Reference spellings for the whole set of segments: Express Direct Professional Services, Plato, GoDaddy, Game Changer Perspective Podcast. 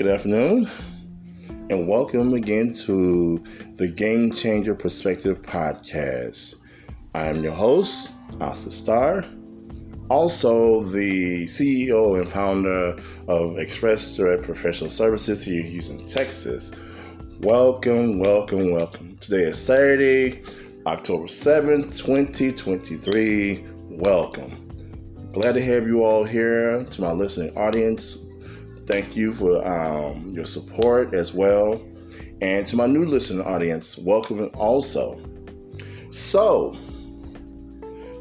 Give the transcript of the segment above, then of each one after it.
Good afternoon, and welcome again to the Game Changer Perspective Podcast. I am your host, Asa Starr, also the CEO and founder of Express Direct Professional Services here in Houston, Texas. Welcome. Today is Saturday, October 7th, 2023. Welcome. Glad to have you all here. To my listening audience, thank you for your support as well. And to my new listening audience, welcome also. So,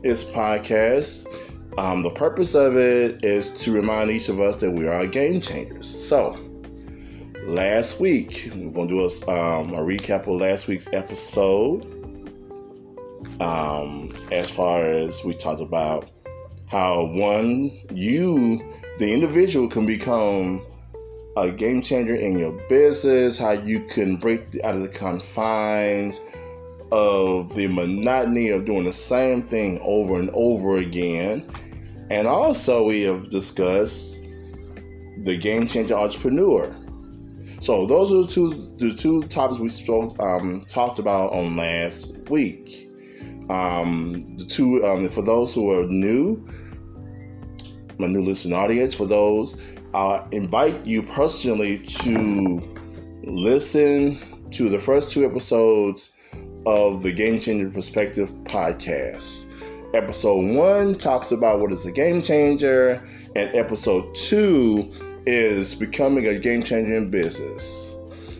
this podcast, the purpose of it is to remind each of us that we are game changers. So, last week, we're going to do a recap of last week's episode. As far as we talked about how the individual can become a game changer in your business, how you can break out of the confines of the monotony of doing the same thing over and over again. And also we have discussed the game changer entrepreneur. So those are the two topics we talked about on last week. For those who are new, my new listening audience, for those, I invite you personally to listen to the first two episodes of the Game Changer Perspective Podcast. Episode 1 talks about what is a game changer, and episode 2 is becoming a game changer in business.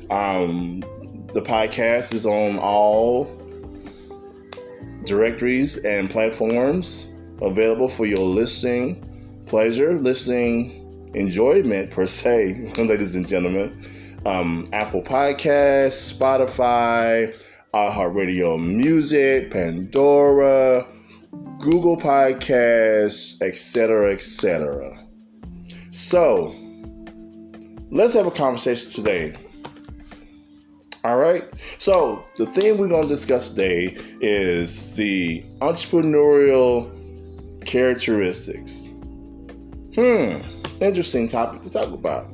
The podcast is on all directories and platforms available for your listening pleasure, listening enjoyment per se, ladies and gentlemen. Apple Podcasts, Spotify, iHeartRadio Music, Pandora, Google Podcasts, etc., etc. So, let's have a conversation today. All right. So, the thing we're going to discuss today is the entrepreneurial characteristics. Interesting topic to talk about.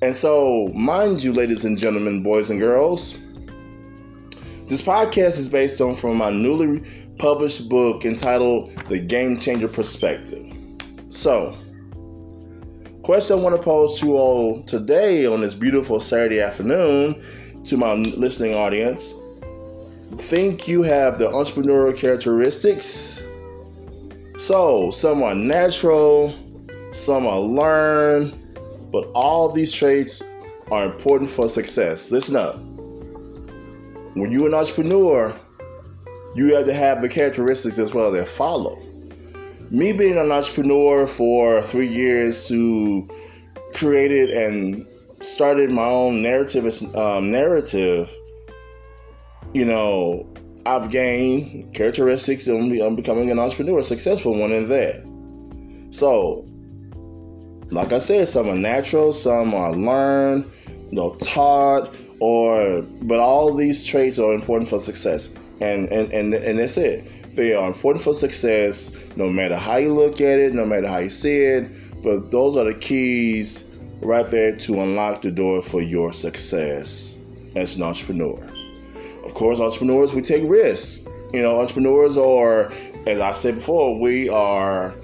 And so, mind you, ladies and gentlemen, boys and girls, this podcast is based on from my newly published book entitled The Game Changer Perspective. So, question I want to pose to you all today on this beautiful Saturday afternoon to my listening audience: think you have the entrepreneurial characteristics? So, some are natural, some are learned, but all these traits are important for success. Listen up. When you're an entrepreneur, you have to have the characteristics as well that follow. Me being an entrepreneur for 3 years to created and started my own narrative, I've gained characteristics and becoming an entrepreneur, a successful one in that. So, like I said, some are natural, some are learned, taught, but all these traits are important for success. And that's it. They are important for success, no matter how you look at it, no matter how you see it, but those are the keys right there to unlock the door for your success as an entrepreneur. Of course, entrepreneurs, we take risks. Entrepreneurs are, as I said before, we are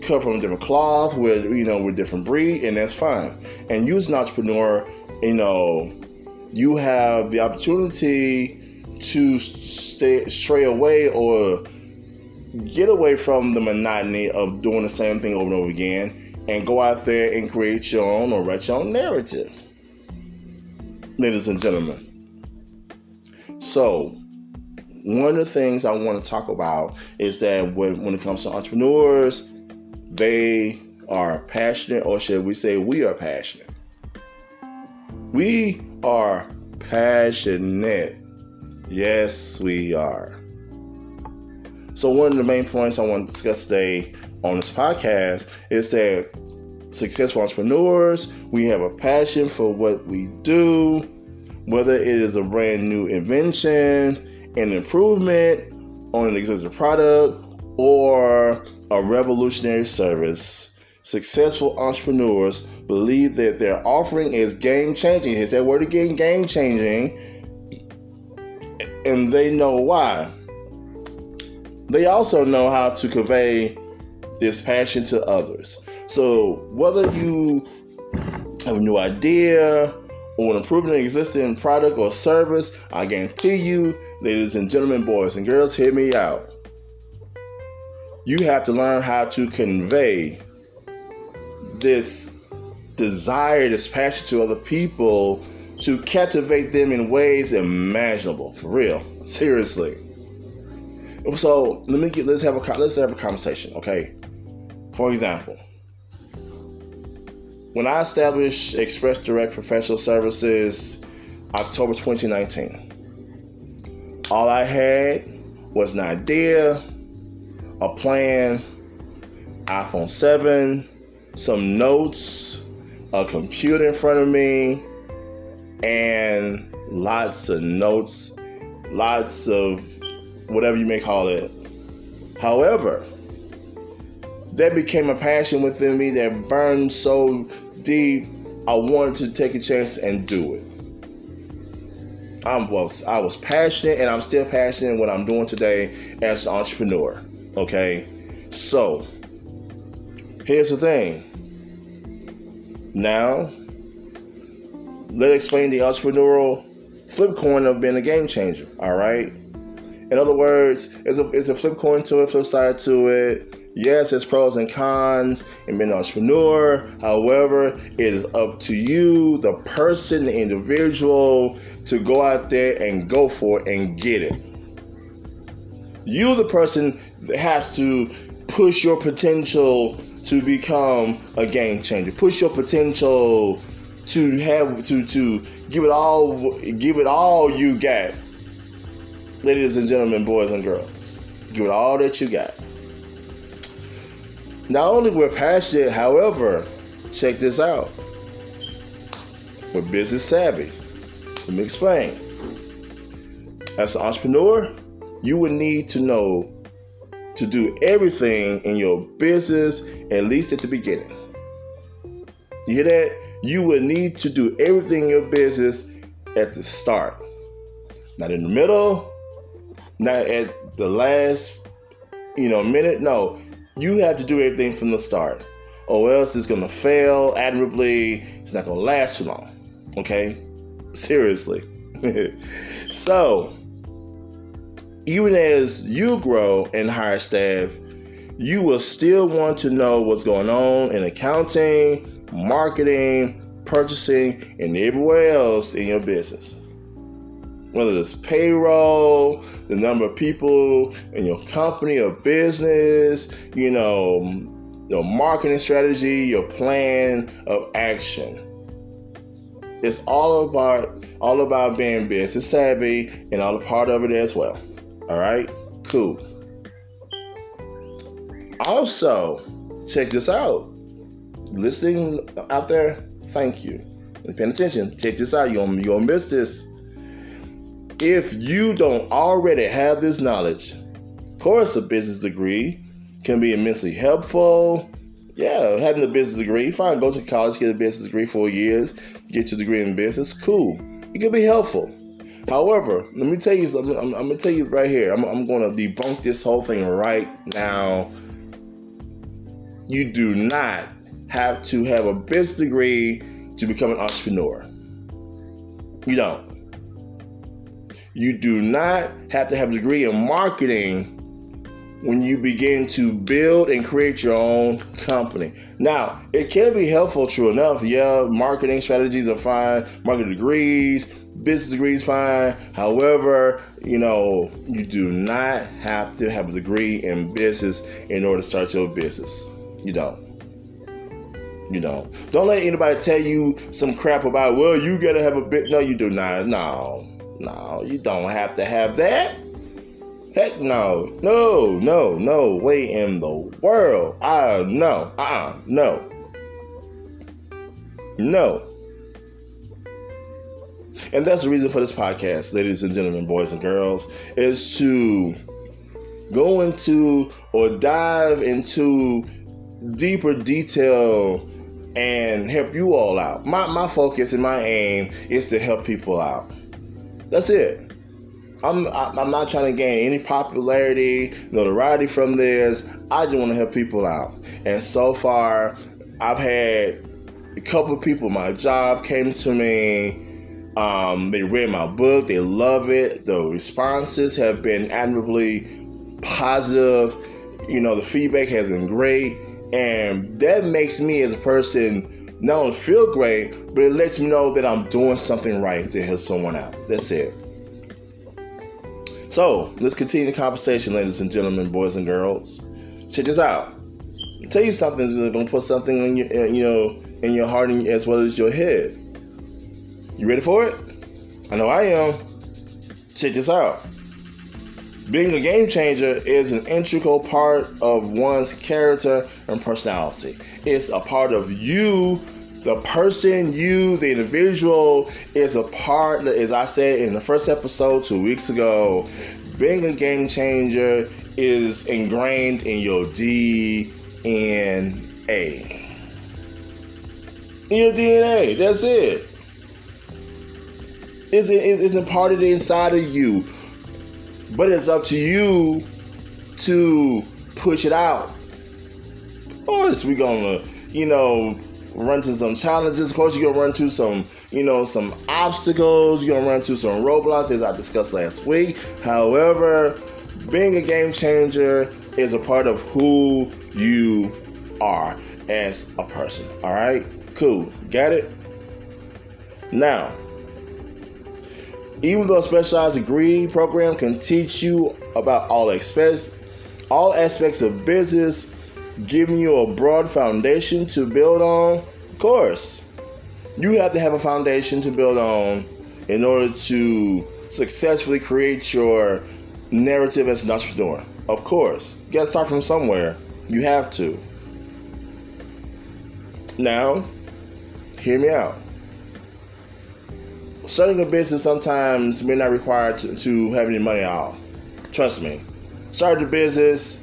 cut from a different cloth. We're a different breed, and that's fine. And you as an entrepreneur, you have the opportunity to stray away or get away from the monotony of doing the same thing over and over again and go out there and create your own or write your own narrative. Ladies and gentlemen. So, one of the things I want to talk about is that when it comes to entrepreneurs, they are passionate, or should we say we are passionate. We are passionate. Yes, we are. So, one of the main points I want to discuss today on this podcast is that successful entrepreneurs, we have a passion for what we do. Whether it is a brand new invention, an improvement on an existing product, or a revolutionary service, Successful entrepreneurs believe that their offering is game-changing. It's that word again, game-changing. And they know why. They also know how to convey this passion to others. So whether you have a new idea or improving an existing product or service, I guarantee you, ladies and gentlemen, boys and girls, hear me out. You have to learn how to convey this desire, this passion to other people, to captivate them in ways imaginable. For real, seriously. So let's have a conversation, okay? For example, when I established Express Direct Professional Services, October 2019, all I had was an idea, a plan, iPhone 7, some notes, a computer in front of me, and lots of notes, lots of whatever you may call it. However, that became a passion within me that burned so deep, I wanted to take a chance and do it. I was passionate, and I'm still passionate in what I'm doing today as an entrepreneur, okay? So, here's the thing. Now, let's explain the entrepreneurial flip coin of being a game changer, all right? In other words, it's a flip coin to it, flip side to it. Yes, there's pros and cons in being an entrepreneur. However, it is up to you, the person, the individual, to go out there and go for it and get it. You, the person, has to push your potential to become a game changer. Push your potential to have to give it all you got. Ladies and gentlemen, boys and girls, give it all that you got. Not only we're passionate, however, check this out. We're business savvy. Let me explain. As an entrepreneur, you would need to know to do everything in your business, at least at the beginning. You hear that? You would need to do everything in your business at the start. Not in the middle, not at the last, minute. No, you have to do everything from the start, or else it's going to fail admirably. It's not going to last too long. Okay? Seriously. So, even as you grow and hire staff, you will still want to know what's going on in accounting, marketing, purchasing, and everywhere else in your business. Whether it's payroll, the number of people in your company or business, your marketing strategy, your plan of action. It's all about being business savvy, and all a part of it as well. All right, cool. Also, check this out. Listening out there, thank you. And paying attention, check this out. You won't miss this. If you don't already have this knowledge, of course, a business degree can be immensely helpful. Yeah, having a business degree, fine, go to college, get a business degree, 4 years, get your degree in business, cool. It can be helpful. However, let me tell you something. I'm going to tell you right here. I'm going to debunk this whole thing right now. You do not have to have a business degree to become an entrepreneur. You don't. You do not have to have a degree in marketing when you begin to build and create your own company. Now, it can be helpful, true enough. Yeah, marketing strategies are fine. Marketing degrees, business degrees, fine. However, you do not have to have a degree in business in order to start your business. You don't. You don't. Don't let anybody tell you some crap about, well, you got to have a bit. No, you do not. No, you don't have to have that. Heck no way in the world. No. And that's the reason for this podcast, ladies and gentlemen, boys and girls, is to go into or dive into deeper detail and help you all out. My focus and my aim is to help people out. That's it. I'm not trying to gain any popularity, notoriety from this. I just want to help people out. And so far, I've had a couple of people, my job came to me. They read my book. They love it. The responses have been admirably positive. You know, the feedback has been great. And that makes me as a person not only feel great, but it lets me know that I'm doing something right to help someone out. That's it. So let's continue the conversation, ladies and gentlemen, boys and girls. Check this out. I'll tell you something that's gonna put something in your, in your heart and as well as your head. You ready for it? I know I am. Check this out. Being a game changer is an integral part of one's character and personality. It's a part of you, the person, you, the individual, is a part, as I said in the first episode 2 weeks ago, being a game changer is ingrained in your DNA. In your DNA, that's it. It's imparted inside of you. But it's up to you to push it out. Of course, we're gonna, run to some challenges. Of course, you're gonna run to some, some obstacles. You're gonna run to some roadblocks, as I discussed last week. However, being a game changer is a part of who you are as a person. All right, cool, got it? Now, even though a specialized degree program can teach you about all aspects of business, giving you a broad foundation to build on, of course, you have to have a foundation to build on in order to successfully create your narrative as an entrepreneur. Of course, you got to start from somewhere. You have to. Now, hear me out. Starting a business sometimes may not require to have any money at all. Trust me. Started a business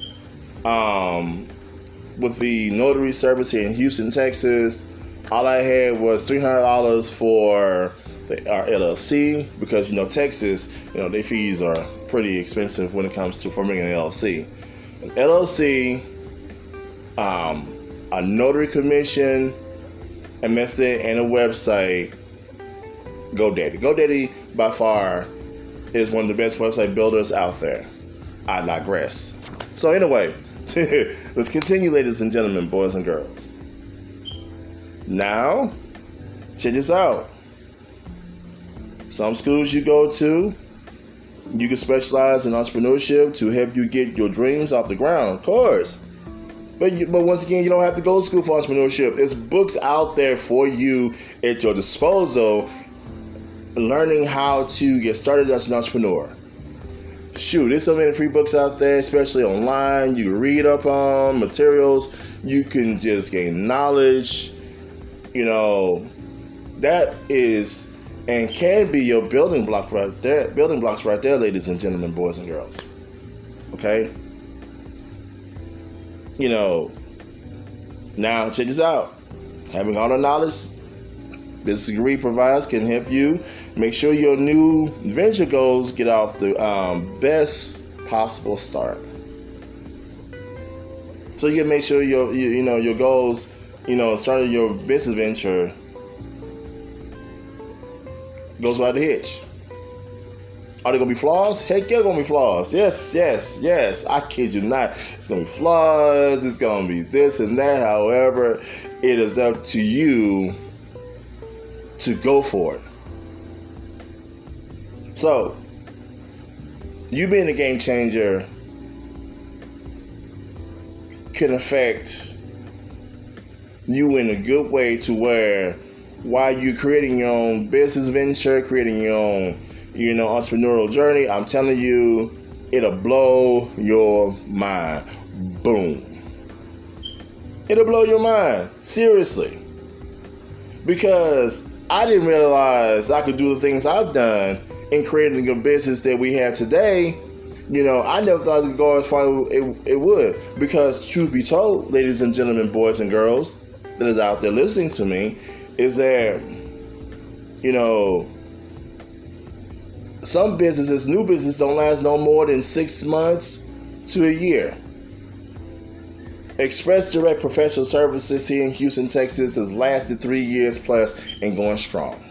with the notary service here in Houston, Texas. All I had was $300 for our LLC because, Texas, their fees are pretty expensive when it comes to forming an LLC. An LLC, a notary commission, and that's it, and a website. GoDaddy. GoDaddy by far is one of the best website builders out there. I digress. So anyway, let's continue, ladies and gentlemen, boys and girls. Now, check this out. Some schools you go to, you can specialize in entrepreneurship to help you get your dreams off the ground, of course. But once again, you don't have to go to school for entrepreneurship. There's books out there for you at your disposal. Learning how to get started as an entrepreneur. Shoot, there's so many free books out there, especially online. You can read up on materials. You can just gain knowledge. That is and can be your building block right there. Building blocks right there, ladies and gentlemen, boys and girls. Okay. Now check this out. Having all the knowledge this degree provides can help you make sure your new venture goals get off the best possible start. So you can make sure your goals, starting your business venture goes without a hitch. Are there gonna be flaws? Heck yeah, gonna be flaws. Yes. I kid you not. It's gonna be flaws. It's gonna be this and that. However, it is up to you to go for it. So, you being a game changer can affect you in a good way to where while you're creating your own business venture, creating your own, entrepreneurial journey, I'm telling you, it'll blow your mind. Boom. It'll blow your mind. Seriously. Because I didn't realize I could do the things I've done in creating the business that we have today You know, I never thought it would go as far as it would, because truth be told, ladies and gentlemen, boys and girls that is out there listening to me, is that, you know, some businesses, new businesses, don't last no more than 6 months to a year. Express Direct Professional Services here in Houston, Texas has lasted 3 years plus and going strong.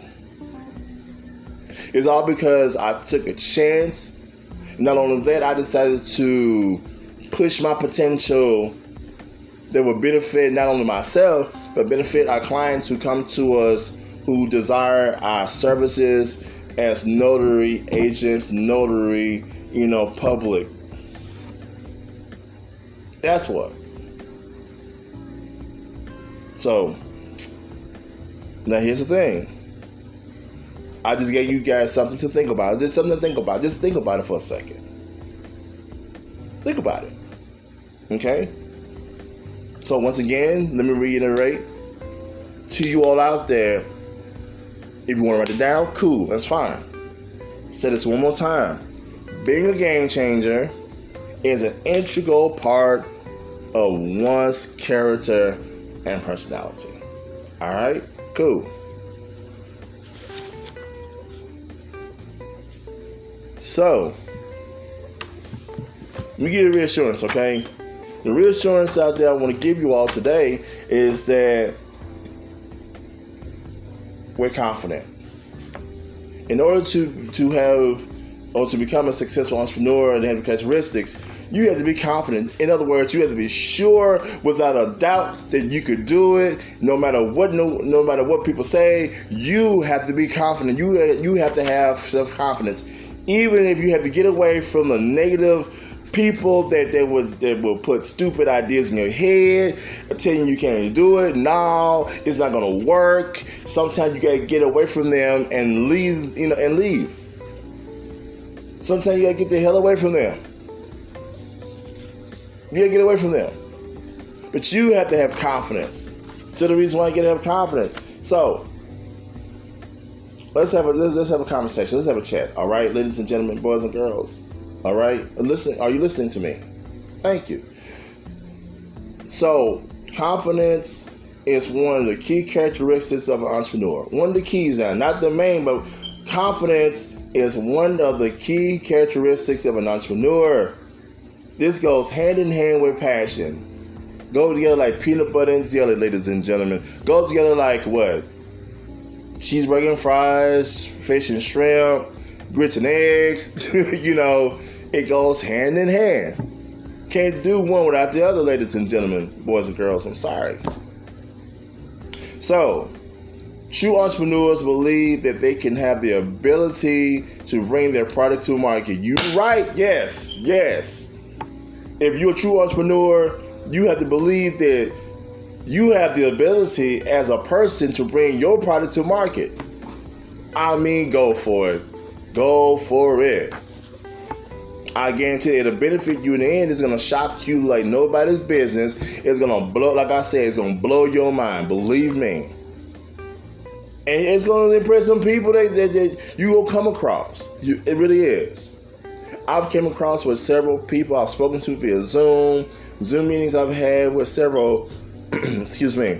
It's all because I took a chance. Not only that, I decided to push my potential that would benefit not only myself, but benefit our clients who come to us who desire our services as notary agents, notary, you know, public. That's what. So, now here's the thing. I just gave you guys something to think about. Just something to think about. Just think about it for a second. Think about it. Okay? So once again, let me reiterate to you all out there, if you want to write it down, cool, that's fine. Say this one more time. Being a game changer is an integral part of one's character and personality. Alright? Cool. So, let me give you reassurance, okay? The reassurance out there I want to give you all today is that we're confident. In order to have or to become a successful entrepreneur and have characteristics, you have to be confident. In other words, you have to be sure without a doubt that you could do it. No matter what people say, you have to be confident. You have to have self-confidence. Even if you have to get away from the negative people that will put stupid ideas in your head, telling you can't do it, no, it's not gonna work. Sometimes you gotta get away from them and leave, you know, and leave. Sometimes you gotta get the hell away from them. You gotta get away from them. But you have to have confidence. So the reason why you gotta have confidence. So Let's have a conversation. Let's have a chat. All right, ladies and gentlemen, boys and girls. All right, listen. Are you listening to me? Thank you. So, confidence is one of the key characteristics of an entrepreneur. One of the keys now, not the main, but confidence is one of the key characteristics of an entrepreneur. This goes hand in hand with passion. Go together like peanut butter and jelly, ladies and gentlemen. Go together like what? Cheeseburger and fries, fish and shrimp, grits and eggs. You know, it goes hand in hand. Can't do one without the other, ladies and gentlemen, boys and girls. I'm sorry. So, true entrepreneurs believe that they can have the ability to bring their product to market. You right? Yes, yes. If you're a true entrepreneur, you have to believe that you have the ability as a person to bring your product to market. I mean, go for it. Go for it. I guarantee it'll benefit you in the end. It's going to shock you like nobody's business. It's going to blow, like I said, it's going to blow your mind. Believe me. And it's going to impress some people that you will come across. It really is. I've come across with several people I've spoken to via Zoom meetings I've had with several excuse me,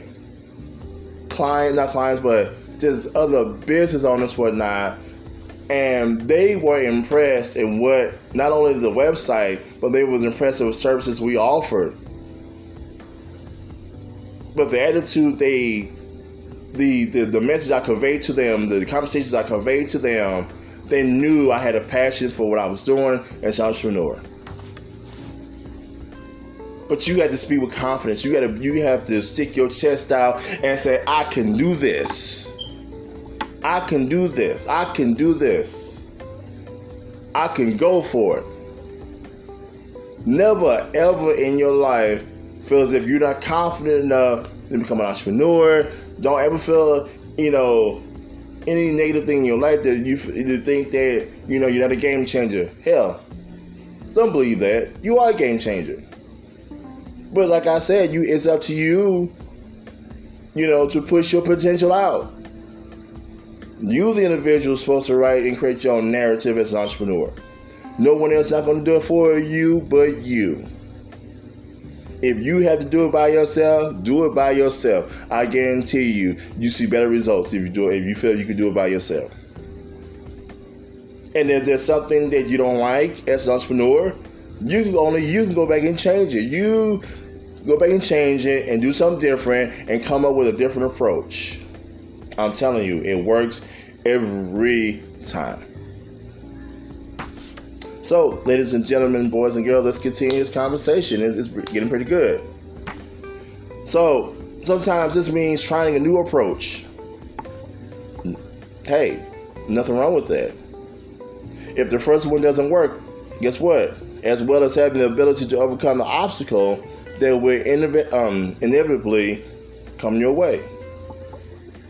not clients, but just other business owners, whatnot, and they were impressed in what, not only the website, but they was impressed with services we offered. But the attitude, the message I conveyed to them, the conversations I conveyed to them, they knew I had a passion for what I was doing as an entrepreneur. But you have to speak with confidence. You have to stick your chest out and say, I can do this. I can do this. I can do this. I can go for it. Never, ever in your life feel as if you're not confident enough to become an entrepreneur. Don't ever feel, you know, any negative thing in your life that you think that, you know, you're not a game changer. Hell, don't believe that. You are a game changer. But like I said, it's up to you, you know, to push your potential out. You, the individual, is supposed to write and create your own narrative as an entrepreneur. No one else is not going to do it for you but you. If you have to do it by yourself, do it by yourself. I guarantee you, you see better results if you do it, if you feel you can do it by yourself. And if there's something that you don't like as an entrepreneur, you can go back and change it. You go back and change it and do something different and come up with a different approach. I'm telling you, it works every time. So, ladies and gentlemen, boys and girls, let's continue this conversation. It's getting pretty good. So, sometimes this means trying a new approach. Hey, nothing wrong with that. If the first one doesn't work, guess what? As well as having the ability to overcome the obstacle that will inevitably come your way.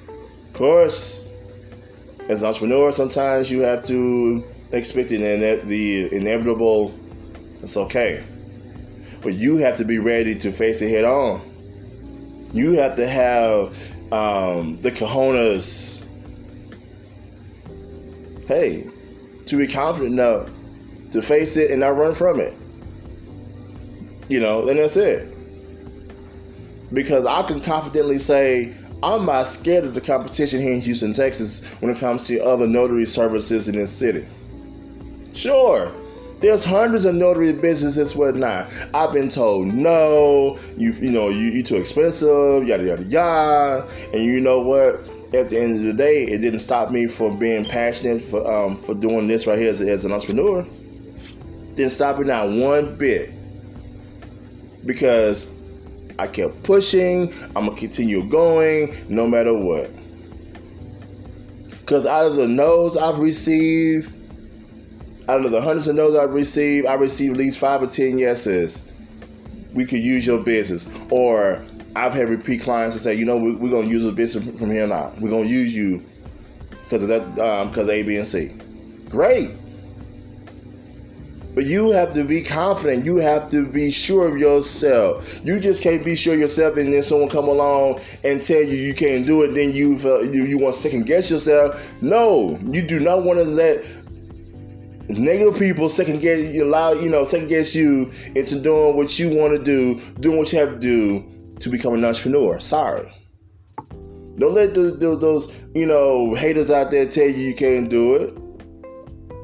Of course, as an entrepreneur, sometimes you have to expect the inevitable. It's okay. But you have to be ready to face it head on. You have to have the cojones, hey, to be confident enough to face it and not run from it. You know, and that's it. Because I can confidently say, I'm not scared of the competition here in Houston, Texas, when it comes to other notary services in this city. Sure, there's hundreds of notary businesses, whatnot. I've been told, no, you're too expensive, yada, yada, yada. And you know what? At the end of the day, it didn't stop me from being passionate for doing this right here as an entrepreneur. Didn't stop me not one bit. Because I kept pushing, I'm going to continue going no matter what. Because out of the no's I've received, out of the hundreds of no's I've received, I received at least 5 or 10 yeses. We could use your business. Or I've had repeat clients that say, you know, we're going to use the business from here on out. We're going to use you because of that, because A, B, and C. Great. But you have to be confident. You have to be sure of yourself. You just can't be sure of yourself and then someone come along and tell you you can't do it. Then you want to second guess yourself. No, you do not want to let negative people second guess you into doing what you want to do, doing what you have to do to become an entrepreneur. Sorry. Don't let those haters out there tell you you can't do it.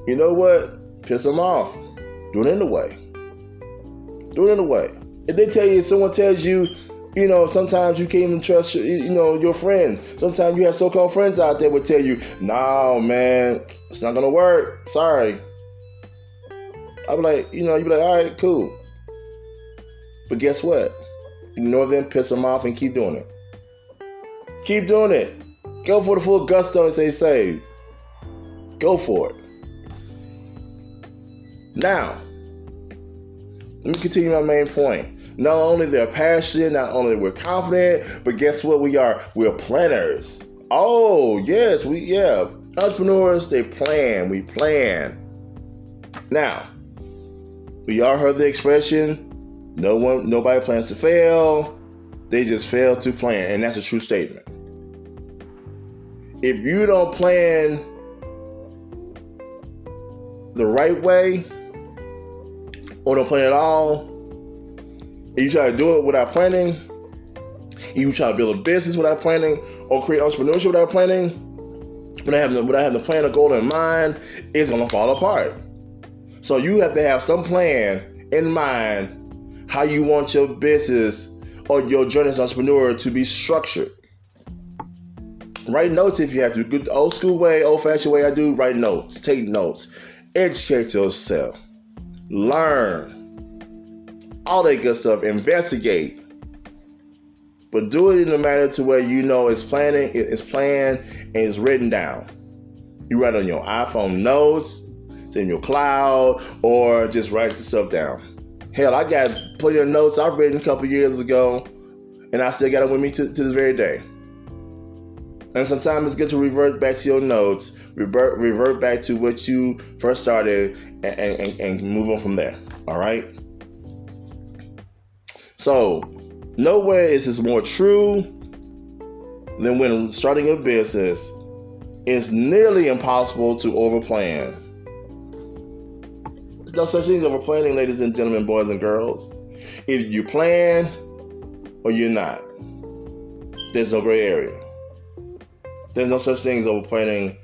You know what? Piss them off. Do it anyway. If they tell you, someone tells you, you know, sometimes you can't even trust, your friends. Sometimes you have so-called friends out there will tell you, no, man, it's not going to work. Sorry. I'll be like, you'd be like, all right, cool. But guess what? Ignore them, piss them off, and keep doing it. Keep doing it. Go for the full gusto, as they say. Go for it. Now, let me continue my main point. Not only they're passionate, not only we're confident, but guess what we are? We're planners. Oh, yes, entrepreneurs, they plan. We plan. Now, we all heard the expression, nobody plans to fail. They just fail to plan. And that's a true statement. If you don't plan the right way, or don't plan at all, and you try to do it without planning, you try to build a business without planning, or create entrepreneurship without planning, without having the plan or goal in mind, it's going to fall apart. So you have to have some plan in mind how you want your business or your journey as an entrepreneur to be structured. Write notes if you have to. Good old school way, old fashioned way I do, write notes, take notes, educate yourself. Learn all that good stuff. Investigate, but do it in a manner to where you know it's planned, and it's written down. You write on your iPhone notes, it's in your cloud, or just write yourself down. Hell, I got plenty of notes I've written a couple years ago, and I still got them with me to this very day. And sometimes it's good to revert back to your notes, revert back to what you first started, and move on from there. All right. So nowhere is this more true than when starting a business. It's nearly impossible to overplan. There's no such thing over planning, ladies and gentlemen, boys and girls. Either you plan or you're not. There's no gray area. There's no such thing as over planning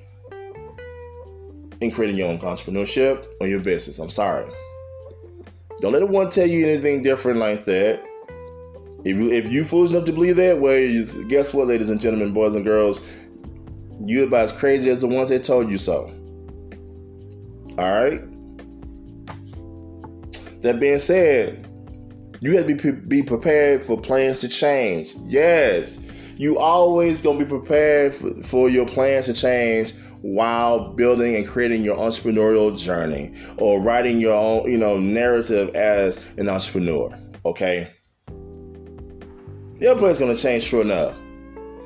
in creating your own entrepreneurship or your business. I'm sorry. Don't let anyone tell you anything different like that. If you foolish enough to believe that, well, guess what, ladies and gentlemen, boys and girls, you're about as crazy as the ones that told you so. All right? That being said, you have to be prepared for plans to change. Yes, you always going to be prepared for your plans to change while building and creating your entrepreneurial journey or writing your own, narrative as an entrepreneur. Okay? Your plan's going to change sure enough.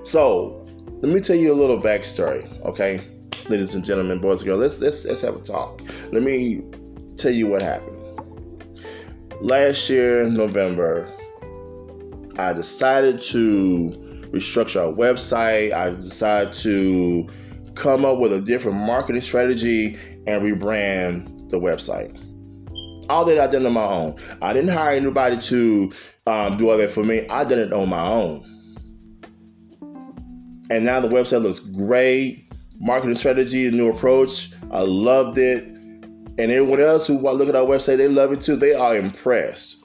So, let me tell you a little backstory. Okay? Ladies and gentlemen, boys and girls, let's have a talk. Let me tell you what happened. Last year, November, I decided to restructure our website. I decided to come up with a different marketing strategy and rebrand the website. All that I did on my own. I didn't hire anybody to do all that for me. I did it on my own. And now the website looks great. Marketing strategy, a new approach. I loved it. And everyone else who look at our website, they love it too. They are impressed.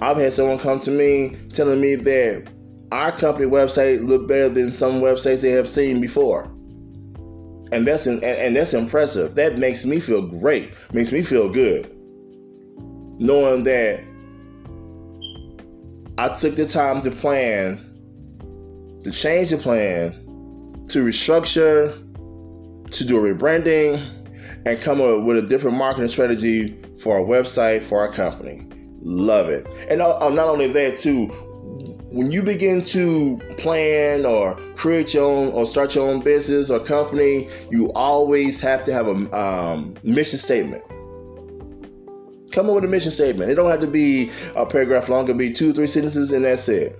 I've had someone come to me telling me that our company website look better than some websites they have seen before. And that's impressive. That makes me feel great. Makes me feel good. Knowing that I took the time to plan, to change the plan, to restructure, to do a rebranding, and come up with a different marketing strategy for our website, for our company. Love it. And not only that too, when you begin to plan or create your own or start your own business or company, you always have to have a mission statement. Come up with a mission statement. It don't have to be a paragraph long. It could be 2-3 sentences and that's it.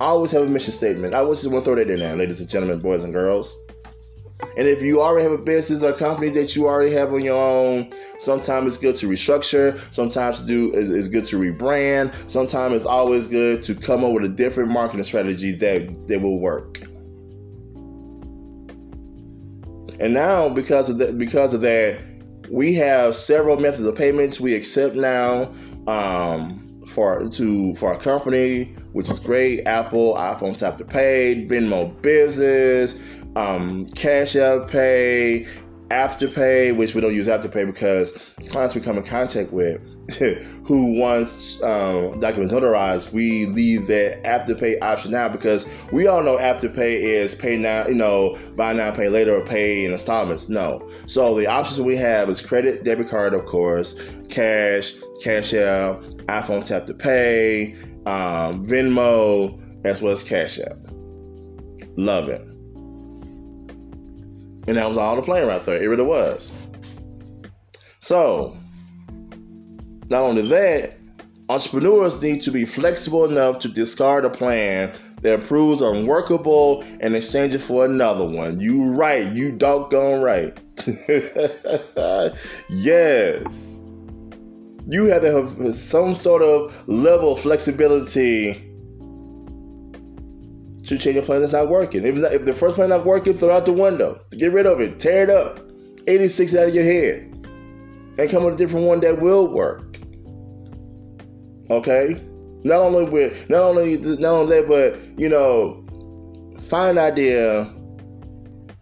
I always have a mission statement. I always just want to throw that in there, ladies and gentlemen, boys and girls. And if you already have a business or company that you already have on your own, sometimes it's good to restructure. Sometimes it's good to rebrand. Sometimes it's always good to come up with a different marketing strategy that will work. And now, because of that, we have several methods of payments we accept now for our company, which is great. Apple, iPhone Tap to Pay, Venmo Business. Cash App Pay, Afterpay, which we don't use Afterpay because clients we come in contact with who wants documents notarized, we leave that Afterpay option out because we all know Afterpay is pay now, buy now, pay later, or pay in installments. No. So the options we have is credit, debit card, of course, cash, Cash App, iPhone Tap to Pay, Venmo, as well as Cash App. Love it. And that was all the plan right there. It really was. So, not only that, entrepreneurs need to be flexible enough to discard a plan that proves unworkable and exchange it for another one. You right. You doggone right. Yes. You have to have some sort of level of flexibility to change a plan that's not working. If the first plan not working, throw it out the window. Get rid of it. Tear it up. 86 it out of your head. And come up with a different one that will work. Okay? Not only that, but find an idea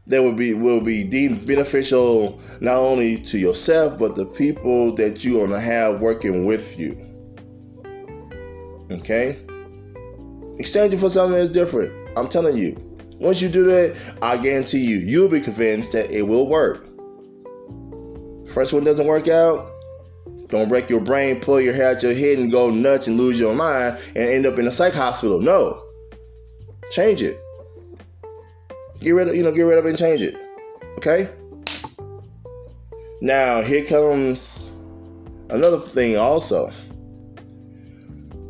that will be deemed beneficial not only to yourself but the people that you're gonna have working with you. Okay? Exchange it for something that's different. I'm telling you. Once you do that, I guarantee you, you'll be convinced that it will work. First one doesn't work out, don't break your brain, pull your hair out your head and go nuts and lose your mind and end up in a psych hospital. No. Change it. Get rid of it and change it. Okay? Now, here comes another thing also.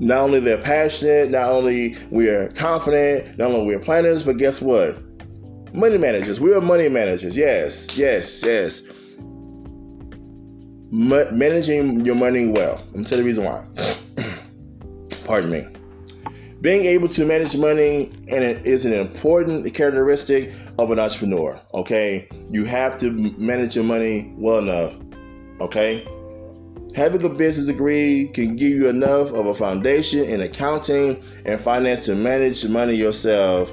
Not only they're passionate, not only we're confident, not only we're planners, but guess what? Money managers. We are money managers. Yes. managing your money well. I'm going to tell you the reason why. Pardon me. Being able to manage money is an important characteristic of an entrepreneur, okay? You have to manage your money well enough, okay? Having a business degree can give you enough of a foundation in accounting and finance to manage money yourself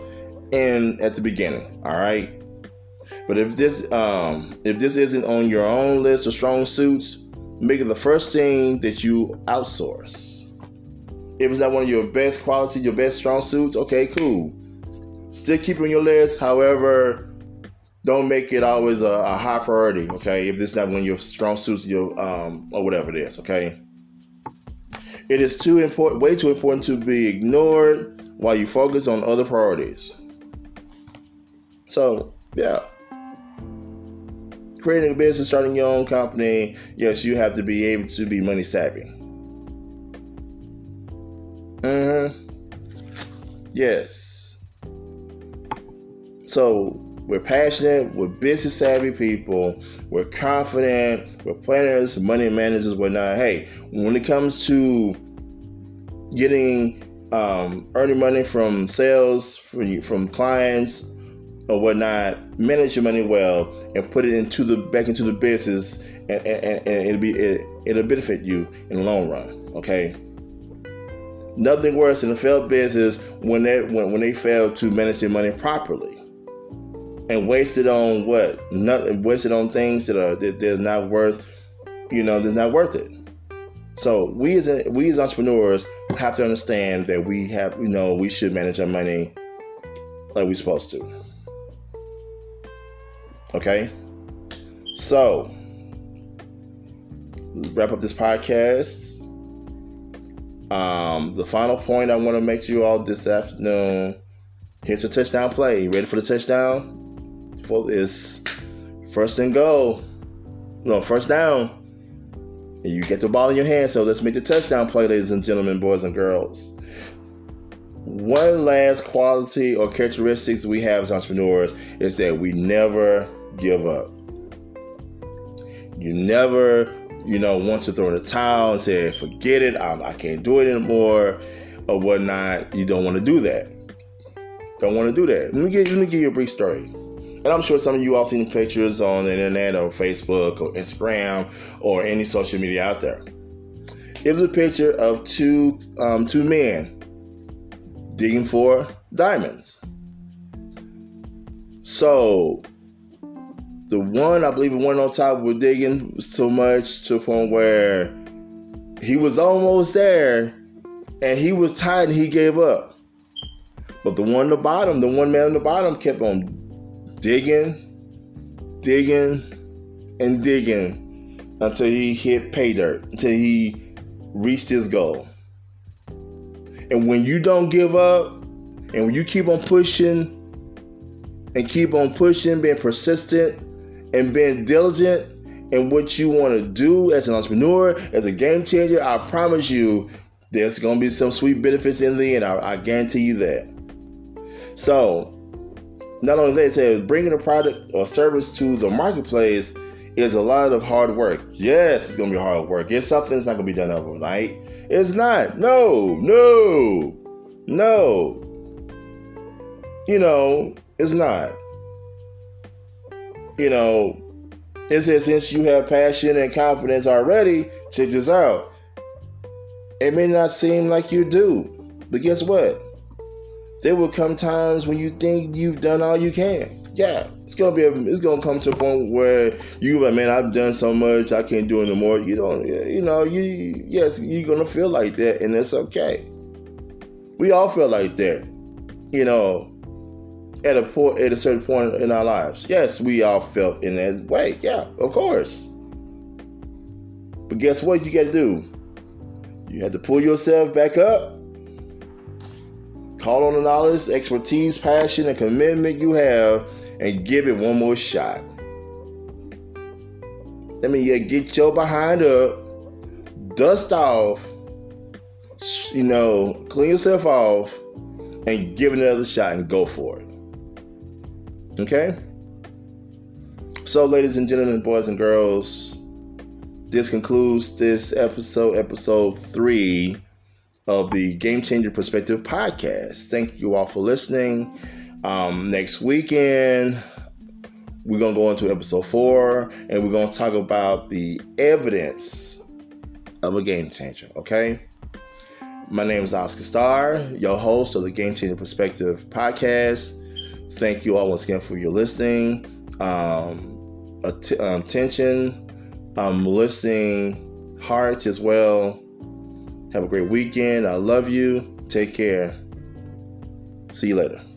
at the beginning, all right? But if this isn't on your own list of strong suits, make it the first thing that you outsource. If it's not one of your best quality, your best strong suits, okay, cool. Still keep it on your list. However, don't make it always a high priority, okay? If it's not one of your strong suits, or whatever it is, okay? It is way too important to be ignored while you focus on other priorities. So, yeah. Creating a business, starting your own company, yes, you have to be able to be money savvy. Yes. So we're passionate, we're business savvy people, we're confident, we're planners, money managers, whatnot. Hey, when it comes to getting earning money from sales, from clients or whatnot, manage your money well and put it back into the business, and it'll benefit you in the long run. Okay. Nothing worse than a failed business when they fail to manage their money properly and wasted on things that's not worth it. So we as entrepreneurs have to understand that we should manage our money like we're supposed to. Okay, so wrap up this podcast. The final point I want to make to you all this afternoon, here's a touchdown play. You ready for the touchdown? It's first down. And you get the ball in your hand, so let's make the touchdown play, ladies and gentlemen, boys and girls. One last quality or characteristics we have as entrepreneurs is that we never give up. You never want to throw in the towel and say, forget it, I can't do it anymore, or whatnot. You don't want to do that. Let me give you a brief story. And I'm sure some of you all seen pictures on the internet or Facebook or Instagram or any social media out there. It was a picture of two men digging for diamonds. So the one on top was digging so much to a point where he was almost there and he was tired and he gave up. But the one man on the bottom kept on digging until he hit pay dirt, until he reached his goal. And when you don't give up and when you keep on pushing being persistent, and being diligent in what you want to do as an entrepreneur, as a game changer, I promise you there's going to be some sweet benefits in the end. I guarantee you that. So, not only that, bringing a product or service to the marketplace is a lot of hard work. Yes, it's going to be hard work. It's something that's not going to be done overnight. It's not. No. It's not. It says since you have passion and confidence already, check this out. It may not seem like you do, but guess what? There will come times when you think you've done all you can. Yeah, it's gonna come to a point where you like, man, I've done so much, I can't do it no more. You're gonna feel like that, and that's okay. We all feel like that, At a certain point in our lives. Yes, we all felt in that way. Yeah, of course. But guess what you got to do? You have to pull yourself back up. Call on the knowledge, expertise, passion, and commitment you have and give it one more shot. I mean, you get your behind up, dust off, clean yourself off and give it another shot and go for it. Okay? So, ladies and gentlemen, boys and girls, This concludes this episode 3 of the Game Changer Perspective Podcast. Thank you all for listening. Next weekend, we're going to go into episode 4, and we're going to talk about the evidence of a game changer, okay? My name is Oscar Starr, your host of the Game Changer Perspective Podcast. Thank you all once again for your listening, attention, listening, hearts as well. Have a great weekend. I love you. Take care. See you later.